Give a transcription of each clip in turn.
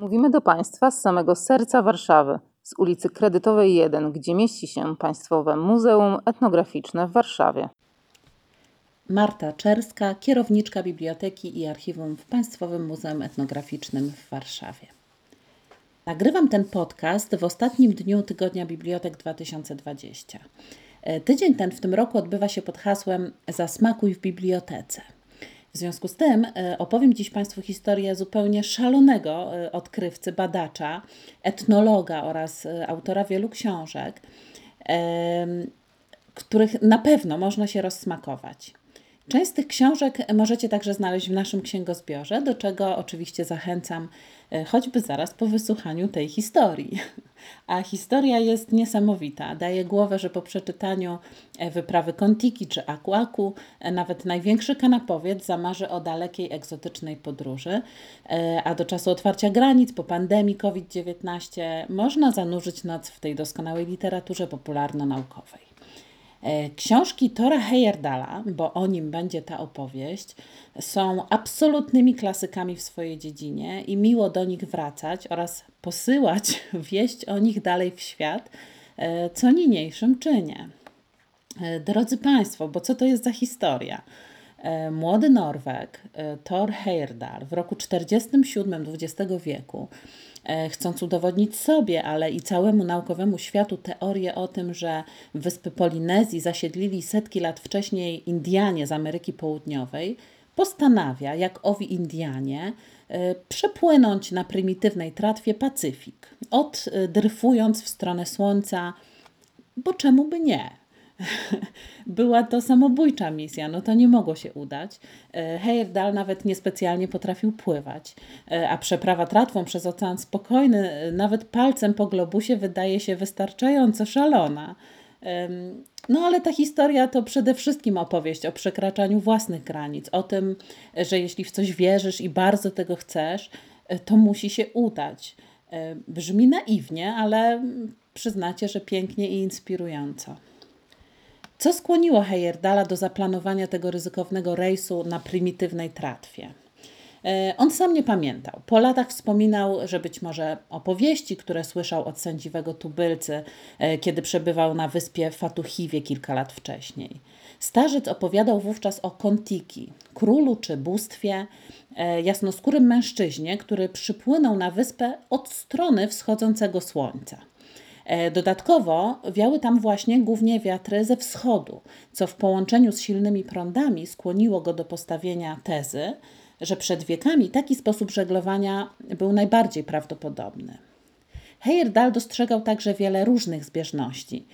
Mówimy do Państwa z samego serca Warszawy, z ulicy Kredytowej 1, gdzie mieści się Państwowe Muzeum Etnograficzne w Warszawie. Marta Czerska, kierowniczka Biblioteki i Archiwum w Państwowym Muzeum Etnograficznym w Warszawie. Nagrywam ten podcast w ostatnim dniu Tygodnia Bibliotek 2020. Tydzień ten w tym roku odbywa się pod hasłem Zasmakuj w bibliotece. W związku z tym opowiem dziś Państwu historię zupełnie szalonego odkrywcy, badacza, etnologa oraz autora wielu książek, których na pewno można się rozsmakować. Część z tych książek możecie także znaleźć w naszym księgozbiorze, do czego oczywiście zachęcam choćby zaraz po wysłuchaniu tej historii. A historia jest niesamowita. Daje głowę, że po przeczytaniu Wyprawy Kontiki czy Akuaku nawet największy kanapowiec zamarzy o dalekiej, egzotycznej podróży. A do czasu otwarcia granic po pandemii COVID-19 można zanurzyć noc w tej doskonałej literaturze popularno-naukowej. Książki Thora Heyerdahla, bo o nim będzie ta opowieść, są absolutnymi klasykami w swojej dziedzinie i miło do nich wracać oraz posyłać wieść o nich dalej w świat, co niniejszym czynię. Drodzy Państwo, bo co to jest za historia? Młody Norweg Thor Heyerdahl w roku 47 XX wieku, chcąc udowodnić sobie, ale i całemu naukowemu światu teorię o tym, że wyspy Polinezji zasiedlili setki lat wcześniej Indianie z Ameryki Południowej, postanawia, jak owi Indianie, przepłynąć na prymitywnej tratwie Pacyfik, dryfując w stronę Słońca, bo czemu by nie? Była to samobójcza misja, to nie mogło się udać. Heyerdahl nawet niespecjalnie potrafił pływać, a przeprawa tratwą przez Ocean Spokojny nawet palcem po globusie wydaje się wystarczająco szalona. Ale ta historia to przede wszystkim opowieść o przekraczaniu własnych granic, o tym, że jeśli w coś wierzysz i bardzo tego chcesz, to musi się udać. Brzmi naiwnie, ale przyznacie, że pięknie i inspirująco. Co skłoniło Heyerdahla do zaplanowania tego ryzykownego rejsu na prymitywnej tratwie? On sam nie pamiętał. Po latach wspominał, że być może opowieści, które słyszał od sędziwego tubylcy, kiedy przebywał na wyspie Fatuhiwie kilka lat wcześniej. Starzec opowiadał wówczas o Kontiki, królu czy bóstwie, jasnoskórym mężczyźnie, który przypłynął na wyspę od strony wschodzącego słońca. Dodatkowo wiały tam właśnie głównie wiatry ze wschodu, co w połączeniu z silnymi prądami skłoniło go do postawienia tezy, że przed wiekami taki sposób żeglowania był najbardziej prawdopodobny. Heyerdahl dostrzegał także wiele różnych zbieżności.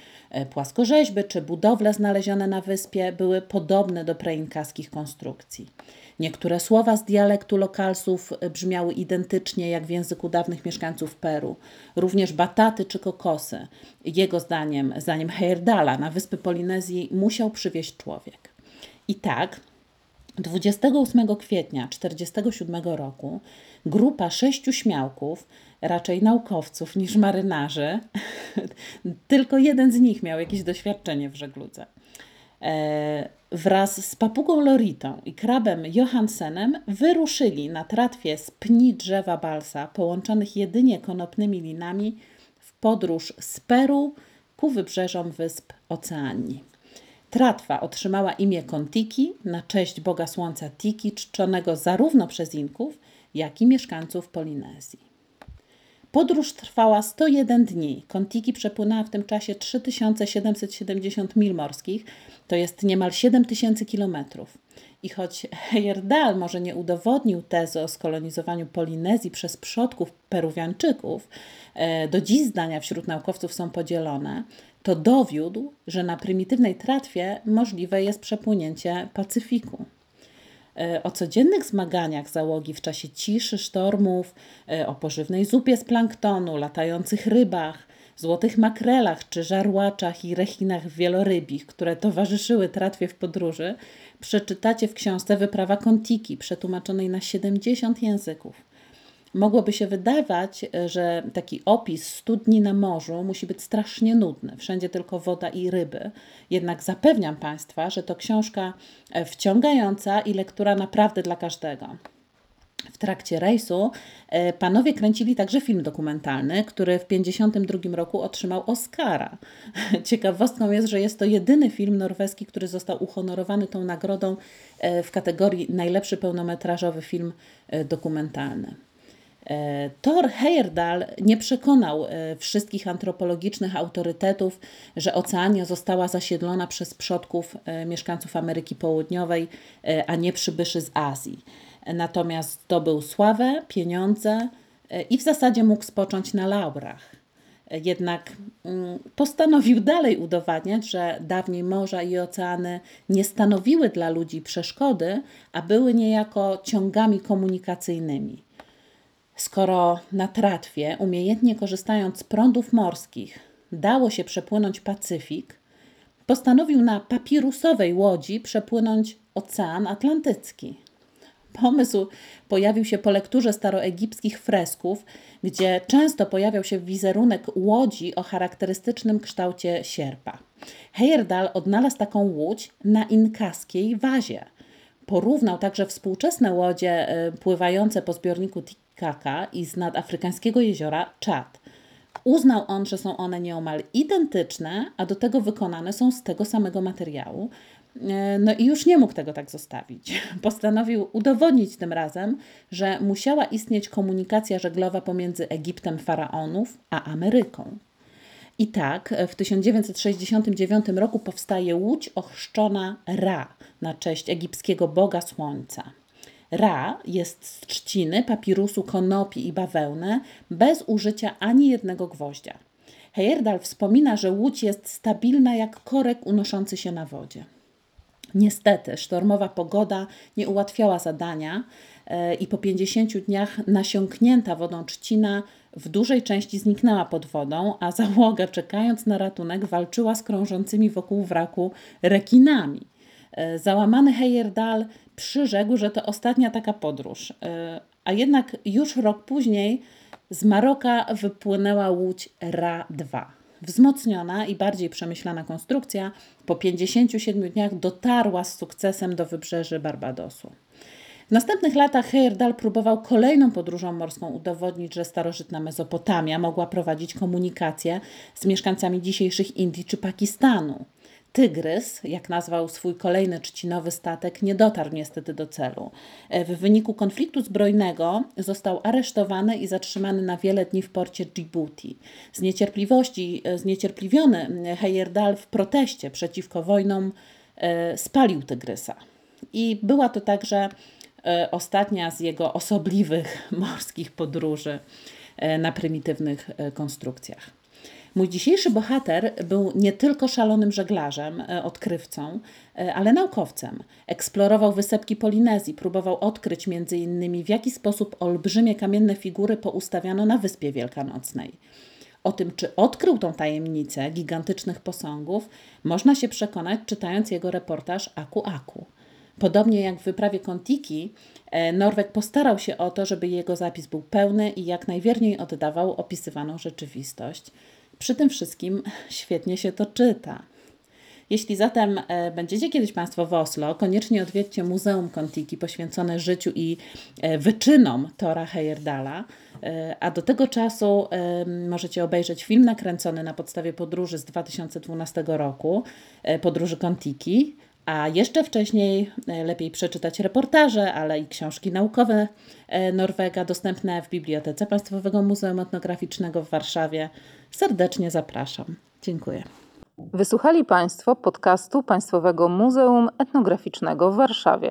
Płaskorzeźby czy budowle znalezione na wyspie były podobne do preinkaskich konstrukcji. Niektóre słowa z dialektu lokalsów brzmiały identycznie jak w języku dawnych mieszkańców Peru. Również bataty czy kokosy. Jego zdaniem Heyerdahla, na wyspy Polinezji musiał przywieźć człowiek. I tak 28 kwietnia 1947 roku grupa 6 śmiałków, raczej naukowców niż marynarzy, tylko jeden z nich miał jakieś doświadczenie w żegludze, wraz z papugą Loritą i krabem Johansenem wyruszyli na tratwie z pni drzewa Balsa, połączonych jedynie konopnymi linami, w podróż z Peru ku wybrzeżom wysp Oceanii. Tratwa otrzymała imię Kontiki na cześć Boga Słońca Tiki, czczonego zarówno przez Inków, jak i mieszkańców Polinezji. Podróż trwała 101 dni. Kontiki przepłynęła w tym czasie 3770 mil morskich, to jest niemal 7000 kilometrów. I choć Heyerdahl może nie udowodnił tezy o skolonizowaniu Polinezji przez przodków Peruwianczyków, do dziś zdania wśród naukowców są podzielone, to dowiódł, że na prymitywnej tratwie możliwe jest przepłynięcie Pacyfiku. O codziennych zmaganiach załogi w czasie ciszy, sztormów, o pożywnej zupie z planktonu, latających rybach, złotych makrelach czy żarłaczach i rechinach wielorybich, które towarzyszyły tratwie w podróży, przeczytacie w książce Wyprawa Kontiki, przetłumaczonej na 70 języków. Mogłoby się wydawać, że taki opis 100 dni na morzu musi być strasznie nudny. Wszędzie tylko woda i ryby. Jednak zapewniam Państwa, że to książka wciągająca i lektura naprawdę dla każdego. W trakcie rejsu panowie kręcili także film dokumentalny, który w 1952 roku otrzymał Oscara. Ciekawostką jest, że jest to jedyny film norweski, który został uhonorowany tą nagrodą w kategorii najlepszy pełnometrażowy film dokumentalny. Thor Heyerdahl nie przekonał wszystkich antropologicznych autorytetów, że Oceania została zasiedlona przez przodków mieszkańców Ameryki Południowej, a nie przybyszy z Azji. Natomiast zdobył sławę, pieniądze i w zasadzie mógł spocząć na laurach. Jednak postanowił dalej udowadniać, że dawniej morza i oceany nie stanowiły dla ludzi przeszkody, a były niejako ciągami komunikacyjnymi. Skoro na tratwie, umiejętnie korzystając z prądów morskich, dało się przepłynąć Pacyfik, postanowił na papirusowej łodzi przepłynąć Ocean Atlantycki. Pomysł pojawił się po lekturze staroegipskich fresków, gdzie często pojawiał się wizerunek łodzi o charakterystycznym kształcie sierpa. Heyerdahl odnalazł taką łódź na inkaskiej wazie. Porównał także współczesne łodzie pływające po zbiorniku Titicaca i z nadafrykańskiego jeziora Czad. Uznał on, że są one nieomal identyczne, a do tego wykonane są z tego samego materiału. No i już nie mógł tego tak zostawić. Postanowił udowodnić tym razem, że musiała istnieć komunikacja żeglowa pomiędzy Egiptem faraonów a Ameryką. I tak w 1969 roku powstaje łódź ochrzczona Ra na cześć egipskiego boga słońca. Ra jest z trzciny, papirusu, konopi i bawełny bez użycia ani jednego gwoździa. Heyerdahl wspomina, że łódź jest stabilna jak korek unoszący się na wodzie. Niestety sztormowa pogoda nie ułatwiała zadania i po 50 dniach nasiąknięta wodą trzcina w dużej części zniknęła pod wodą, a załoga, czekając na ratunek, walczyła z krążącymi wokół wraku rekinami. Załamany Heyerdahl przyrzekł, że to ostatnia taka podróż, a jednak już rok później z Maroka wypłynęła łódź Ra-2. Wzmocniona i bardziej przemyślana konstrukcja po 57 dniach dotarła z sukcesem do wybrzeży Barbadosu. W następnych latach Heyerdahl próbował kolejną podróżą morską udowodnić, że starożytna Mezopotamia mogła prowadzić komunikację z mieszkańcami dzisiejszych Indii czy Pakistanu. Tygrys, jak nazwał swój kolejny trzcinowy statek, nie dotarł niestety do celu. W wyniku konfliktu zbrojnego został aresztowany i zatrzymany na wiele dni w porcie Djibouti. Zniecierpliwiony Heyerdahl w proteście przeciwko wojnom spalił Tygrysa. I była to także ostatnia z jego osobliwych morskich podróży na prymitywnych konstrukcjach. Mój dzisiejszy bohater był nie tylko szalonym żeglarzem, odkrywcą, ale naukowcem. Eksplorował wysepki Polinezji, próbował odkryć m.in. w jaki sposób olbrzymie kamienne figury poustawiano na Wyspie Wielkanocnej. O tym, czy odkrył tą tajemnicę gigantycznych posągów, można się przekonać, czytając jego reportaż Akuaku. Podobnie jak w wyprawie Kontiki, Norweg postarał się o to, żeby jego zapis był pełny i jak najwierniej oddawał opisywaną rzeczywistość. Przy tym wszystkim świetnie się to czyta. Jeśli zatem będziecie kiedyś Państwo w Oslo, koniecznie odwiedźcie Muzeum Kontiki poświęcone życiu i wyczynom Thora Heyerdahla, a do tego czasu możecie obejrzeć film nakręcony na podstawie podróży z 2012 roku, podróży Kontiki, a jeszcze wcześniej lepiej przeczytać reportaże, ale i książki naukowe Norwega dostępne w Bibliotece Państwowego Muzeum Etnograficznego w Warszawie. Serdecznie zapraszam. Dziękuję. Wysłuchali Państwo podcastu Państwowego Muzeum Etnograficznego w Warszawie.